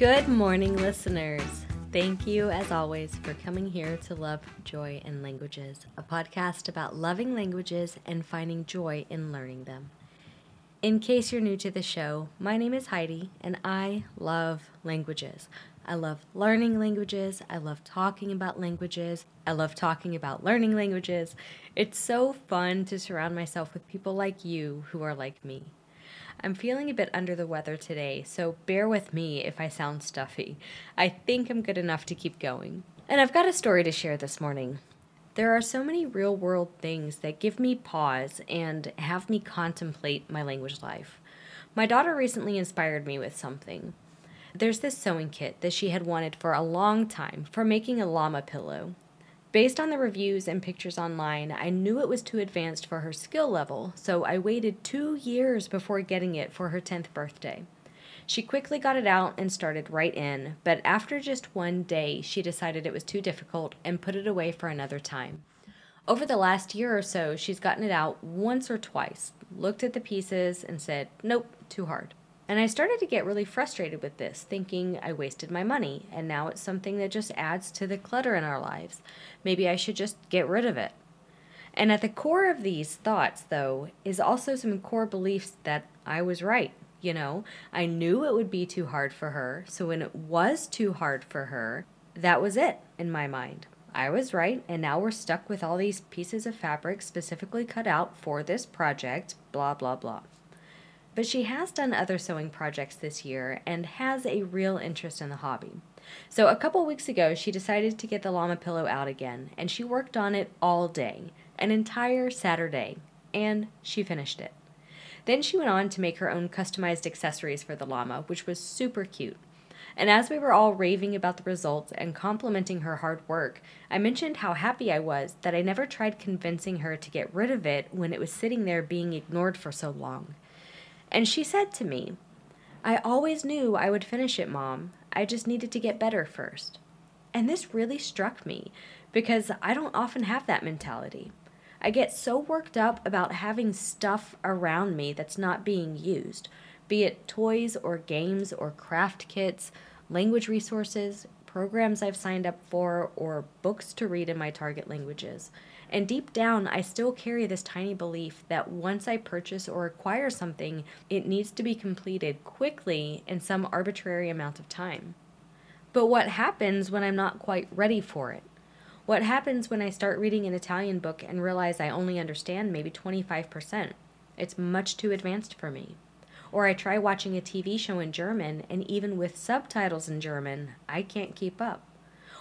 Good morning, listeners. Thank you, as always, for coming here to Love, Joy, and Languages, a podcast about loving languages and finding joy in learning them. In case you're new to the show, my name is Heidi, and I love languages. I love learning languages. I love talking about languages. I love talking about learning languages. It's so fun to surround myself with people like you who are like me. I'm feeling a bit under the weather today, so bear with me if I sound stuffy. I think I'm good enough to keep going. And I've got a story to share this morning. There are so many real-world things that give me pause and have me contemplate my language life. My daughter recently inspired me with something. There's this sewing kit that she had wanted for a long time for making a llama pillow. Based on the reviews and pictures online, I knew it was too advanced for her skill level, so I waited 2 years before getting it for her 10th birthday. She quickly got it out and started right in, but after just one day, she decided it was too difficult and put it away for another time. Over the last year or so, she's gotten it out once or twice, looked at the pieces, and said, "Nope, too hard." And I started to get really frustrated with this, thinking I wasted my money, and now it's something that just adds to the clutter in our lives. Maybe I should just get rid of it. And at the core of these thoughts, though, is also some core beliefs that I was right. You know, I knew it would be too hard for her, so when it was too hard for her, that was it in my mind. I was right, and now we're stuck with all these pieces of fabric specifically cut out for this project, blah, blah, blah. But she has done other sewing projects this year and has a real interest in the hobby. So a couple weeks ago, she decided to get the llama pillow out again, and she worked on it all day, an entire Saturday, and she finished it. Then she went on to make her own customized accessories for the llama, which was super cute. And as we were all raving about the results and complimenting her hard work, I mentioned how happy I was that I never tried convincing her to get rid of it when it was sitting there being ignored for so long. And she said to me, "I always knew I would finish it, Mom. I just needed to get better first." And this really struck me because I don't often have that mentality. I get so worked up about having stuff around me that's not being used, be it toys or games or craft kits, language resources, programs I've signed up for, or books to read in my target languages. And deep down, I still carry this tiny belief that once I purchase or acquire something, it needs to be completed quickly in some arbitrary amount of time. But what happens when I'm not quite ready for it? What happens when I start reading an Italian book and realize I only understand maybe 25%? It's much too advanced for me. Or I try watching a TV show in German, and even with subtitles in German, I can't keep up.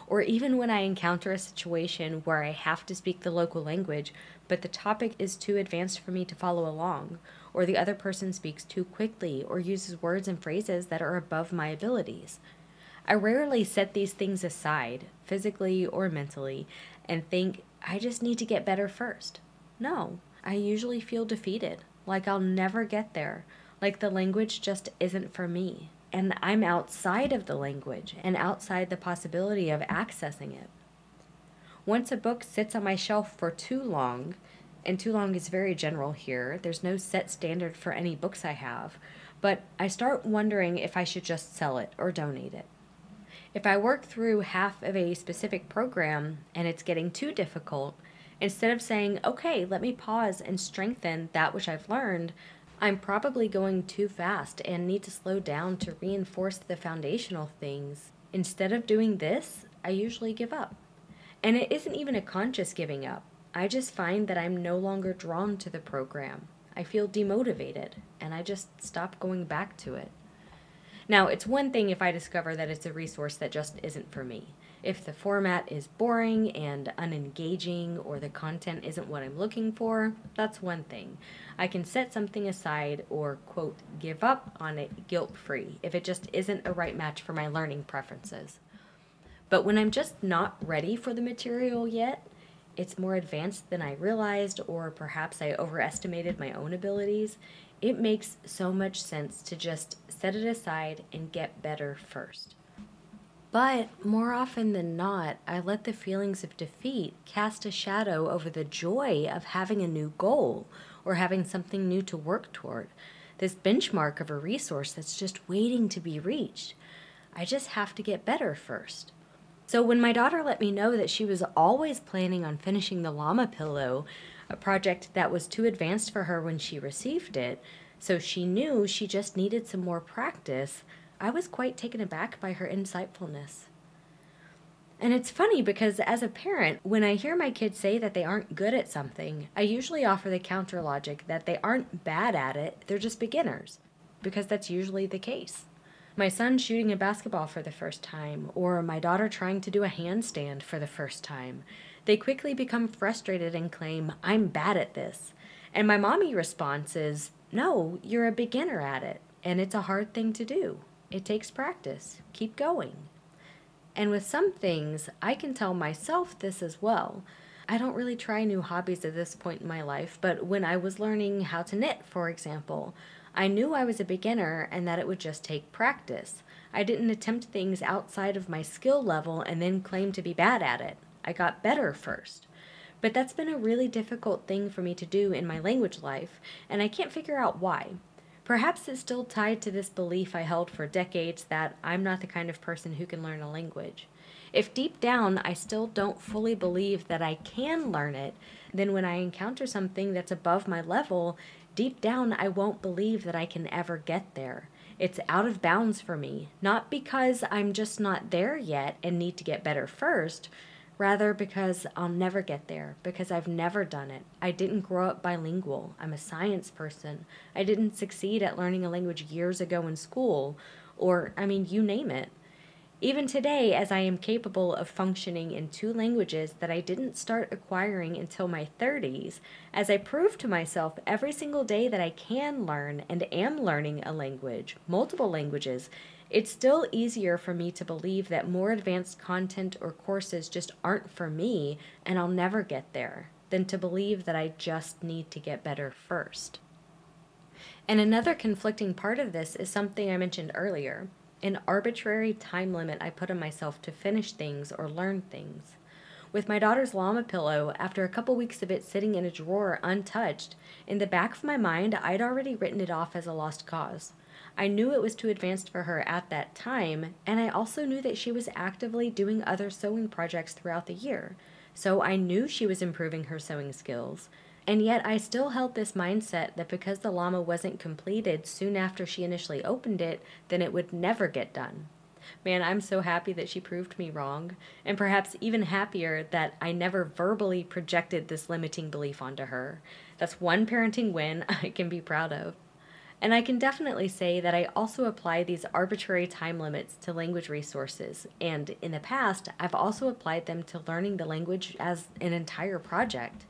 Or even when I encounter a situation where I have to speak the local language, but the topic is too advanced for me to follow along, or the other person speaks too quickly or uses words and phrases that are above my abilities. I rarely set these things aside, physically or mentally, and think, I just need to get better first. No, I usually feel defeated, like I'll never get there, like the language just isn't for me. And I'm outside of the language and outside the possibility of accessing it. Once a book sits on my shelf for too long, and too long is very general here, there's no set standard for any books I have, but I start wondering if I should just sell it or donate it. If I work through half of a specific program and it's getting too difficult, instead of saying, okay, let me pause and strengthen that which I've learned, I'm probably going too fast and need to slow down to reinforce the foundational things. Instead of doing this, I usually give up. And it isn't even a conscious giving up. I just find that I'm no longer drawn to the program. I feel demotivated, and I just stop going back to it. Now, it's one thing if I discover that it's a resource that just isn't for me. If the format is boring and unengaging or the content isn't what I'm looking for, that's one thing. I can set something aside or, quote, give up on it guilt-free if it just isn't a right match for my learning preferences. But when I'm just not ready for the material yet, it's more advanced than I realized, or perhaps I overestimated my own abilities, it makes so much sense to just set it aside and get better first. But more often than not, I let the feelings of defeat cast a shadow over the joy of having a new goal or having something new to work toward, this benchmark of a resource that's just waiting to be reached. I just have to get better first. So when my daughter let me know that she was always planning on finishing the llama pillow, a project that was too advanced for her when she received it, so she knew she just needed some more practice, I was quite taken aback by her insightfulness. And it's funny because as a parent, when I hear my kids say that they aren't good at something, I usually offer the counter logic that they aren't bad at it, they're just beginners, because that's usually the case. My son shooting a basketball for the first time, or my daughter trying to do a handstand for the first time, they quickly become frustrated and claim, I'm bad at this. And my mommy response is, no, you're a beginner at it, and it's a hard thing to do. It takes practice. Keep going. And with some things, I can tell myself this as well. I don't really try new hobbies at this point in my life, but when I was learning how to knit, for example, I knew I was a beginner and that it would just take practice. I didn't attempt things outside of my skill level and then claim to be bad at it. I got better first. But that's been a really difficult thing for me to do in my language life, and I can't figure out why. Perhaps it's still tied to this belief I held for decades that I'm not the kind of person who can learn a language. If deep down I still don't fully believe that I can learn it, then when I encounter something that's above my level, deep down I won't believe that I can ever get there. It's out of bounds for me, not because I'm just not there yet and need to get better first, rather because I'll never get there, because I've never done it. I didn't grow up bilingual. I'm a science person. I didn't succeed at learning a language years ago in school, or, you name it. Even today, as I am capable of functioning in two languages that I didn't start acquiring until my 30s, as I prove to myself every single day that I can learn and am learning a language, multiple languages, it's still easier for me to believe that more advanced content or courses just aren't for me and I'll never get there, than to believe that I just need to get better first. And another conflicting part of this is something I mentioned earlier. An arbitrary time limit I put on myself to finish things or learn things. With my daughter's llama pillow, after a couple weeks of it sitting in a drawer untouched, in the back of my mind, I'd already written it off as a lost cause. I knew it was too advanced for her at that time, and I also knew that she was actively doing other sewing projects throughout the year, so I knew she was improving her sewing skills. And yet I still held this mindset that because the llama wasn't completed soon after she initially opened it, then it would never get done. Man, I'm so happy that she proved me wrong, and perhaps even happier that I never verbally projected this limiting belief onto her. That's one parenting win I can be proud of. And I can definitely say that I also apply these arbitrary time limits to language resources, and in the past, I've also applied them to learning the language as an entire project.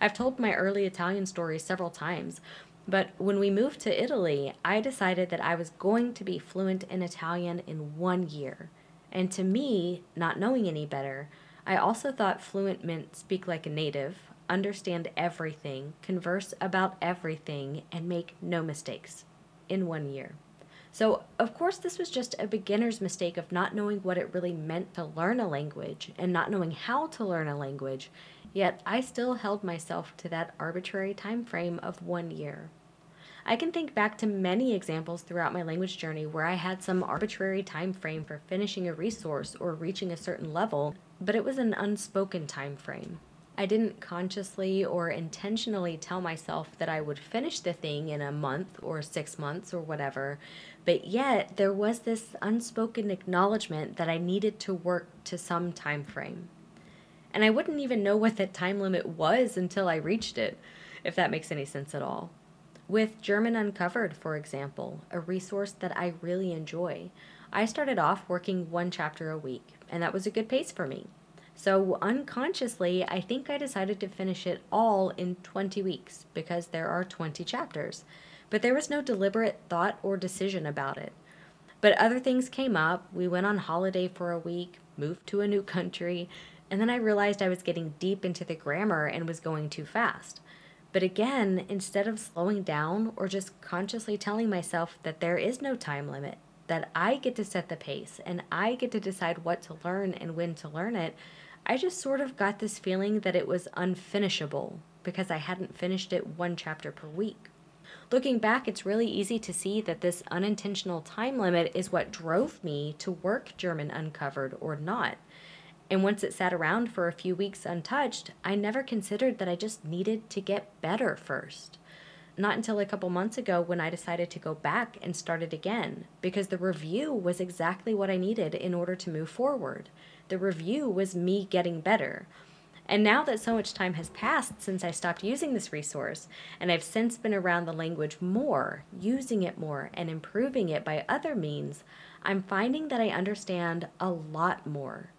I've told my early Italian story several times, but when we moved to Italy, I decided that I was going to be fluent in Italian in 1 year. And to me, not knowing any better, I also thought fluent meant speak like a native, understand everything, converse about everything, and make no mistakes in 1 year. So, of course, this was just a beginner's mistake of not knowing what it really meant to learn a language and not knowing how to learn a language. Yet I still held myself to that arbitrary time frame of 1 year. I can think back to many examples throughout my language journey where I had some arbitrary time frame for finishing a resource or reaching a certain level, but it was an unspoken time frame. I didn't consciously or intentionally tell myself that I would finish the thing in a month or 6 months or whatever, but yet there was this unspoken acknowledgement that I needed to work to some time frame. And I wouldn't even know what that time limit was until I reached it, if that makes any sense at all. With German Uncovered, for example, a resource that I really enjoy, I started off working one chapter a week, and that was a good pace for me. So unconsciously, I think I decided to finish it all in 20 weeks, because there are 20 chapters. But there was no deliberate thought or decision about it. But other things came up. We went on holiday for a week, moved to a new country, and then I realized I was getting deep into the grammar and was going too fast. But again, instead of slowing down or just consciously telling myself that there is no time limit, that I get to set the pace and I get to decide what to learn and when to learn it, I just sort of got this feeling that it was unfinishable because I hadn't finished it one chapter per week. Looking back, it's really easy to see that this unintentional time limit is what drove me to work German Uncovered or not. And once it sat around for a few weeks untouched, I never considered that I just needed to get better first. Not until a couple months ago when I decided to go back and start it again, because the review was exactly what I needed in order to move forward. The review was me getting better. And now that so much time has passed since I stopped using this resource, and I've since been around the language more, using it more, and improving it by other means, I'm finding that I understand a lot more.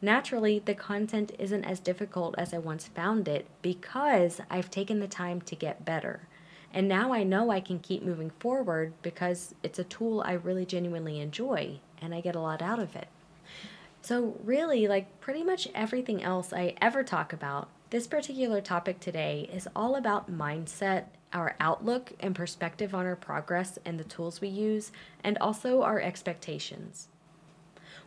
Naturally, the content isn't as difficult as I once found it because I've taken the time to get better. And now I know I can keep moving forward because it's a tool I really genuinely enjoy and I get a lot out of it. So really, like pretty much everything else I ever talk about, this particular topic today is all about mindset, our outlook and perspective on our progress and the tools we use, and also our expectations.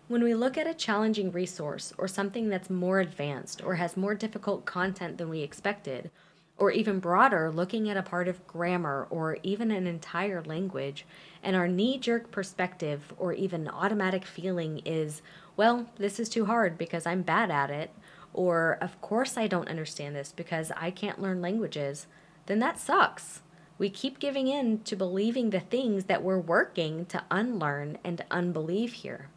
When we look at a challenging resource or something that's more advanced or has more difficult content than we expected, or even broader, looking at a part of grammar or even an entire language, and our knee-jerk perspective or even automatic feeling is, well, this is too hard because I'm bad at it, or of course I don't understand this because I can't learn languages, then that sucks. We keep giving in to believing the things that we're working to unlearn and unbelieve here.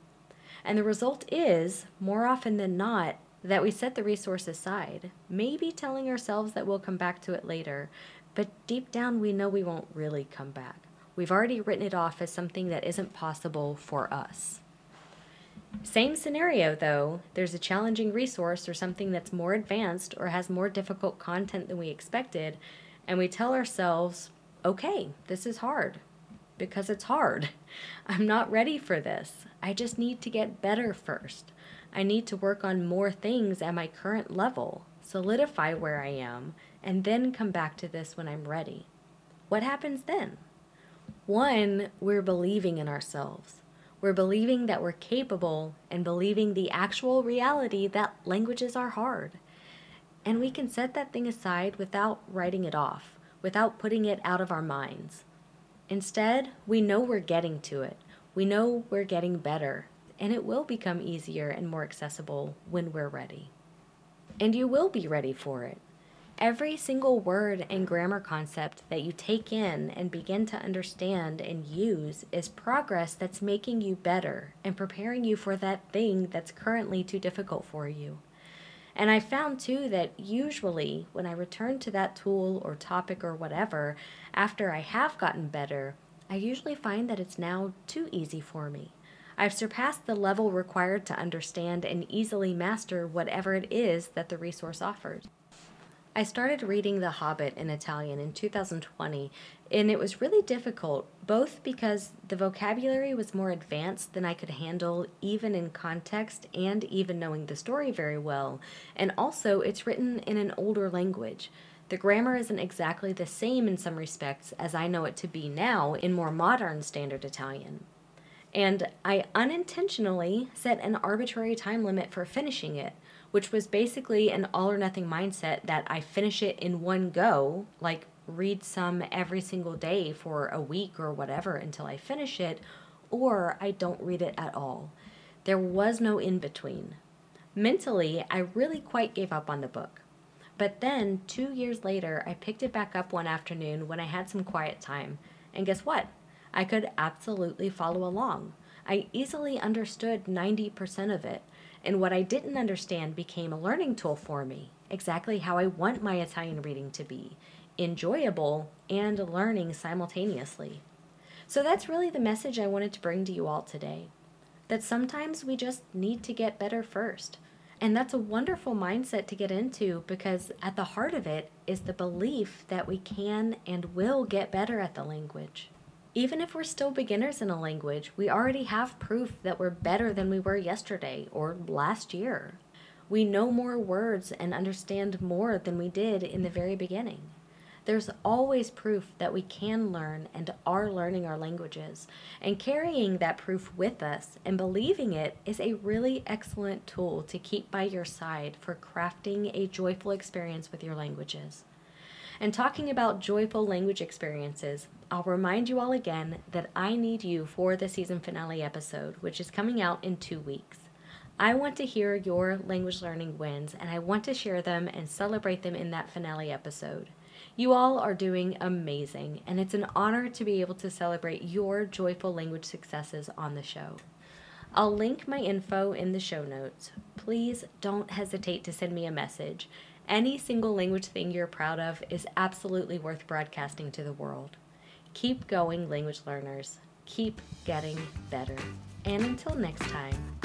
And the result is, more often than not, that we set the resource aside, maybe telling ourselves that we'll come back to it later, but deep down we know we won't really come back. We've already written it off as something that isn't possible for us. Same scenario though, there's a challenging resource or something that's more advanced or has more difficult content than we expected, and we tell ourselves, okay, this is hard. Because it's hard. I'm not ready for this. I just need to get better first. I need to work on more things at my current level, solidify where I am, and then come back to this when I'm ready. What happens then? One, we're believing in ourselves. We're believing that we're capable and believing the actual reality that languages are hard. And we can set that thing aside without writing it off, without putting it out of our minds. Instead, we know we're getting to it. We know we're getting better, and it will become easier and more accessible when we're ready. And you will be ready for it. Every single word and grammar concept that you take in and begin to understand and use is progress that's making you better and preparing you for that thing that's currently too difficult for you. And I found too that usually when I return to that tool or topic or whatever, after I have gotten better, I usually find that it's now too easy for me. I've surpassed the level required to understand and easily master whatever it is that the resource offers. I started reading The Hobbit in Italian in 2020, and it was really difficult, both because the vocabulary was more advanced than I could handle, even in context and even knowing the story very well, and also it's written in an older language. The grammar isn't exactly the same in some respects as I know it to be now in more modern standard Italian. And I unintentionally set an arbitrary time limit for finishing it, which was basically an all-or-nothing mindset that I finish it in one go, like read some every single day for a week or whatever until I finish it, or I don't read it at all. There was no in-between. Mentally, I really quite gave up on the book. But then, 2 years later, I picked it back up one afternoon when I had some quiet time, and guess what? I could absolutely follow along. I easily understood 90% of it. And what I didn't understand became a learning tool for me, exactly how I want my Italian reading to be, enjoyable and learning simultaneously. So that's really the message I wanted to bring to you all today, that sometimes we just need to get better first. And that's a wonderful mindset to get into because at the heart of it is the belief that we can and will get better at the language. Even if we're still beginners in a language, we already have proof that we're better than we were yesterday or last year. We know more words and understand more than we did in the very beginning. There's always proof that we can learn and are learning our languages, and carrying that proof with us and believing it is a really excellent tool to keep by your side for crafting a joyful experience with your languages. and talking about joyful language experiences, I'll remind you all again that I need you for the season finale episode, which is coming out in 2 weeks. I want to hear your language learning wins, and I want to share them and celebrate them in that finale episode. You all are doing amazing, and it's an honor to be able to celebrate your joyful language successes on the show. I'll link my info in the show notes. Please don't hesitate to send me a message. Any single language thing you're proud of is absolutely worth broadcasting to the world. Keep going, language learners. Keep getting better. And until next time,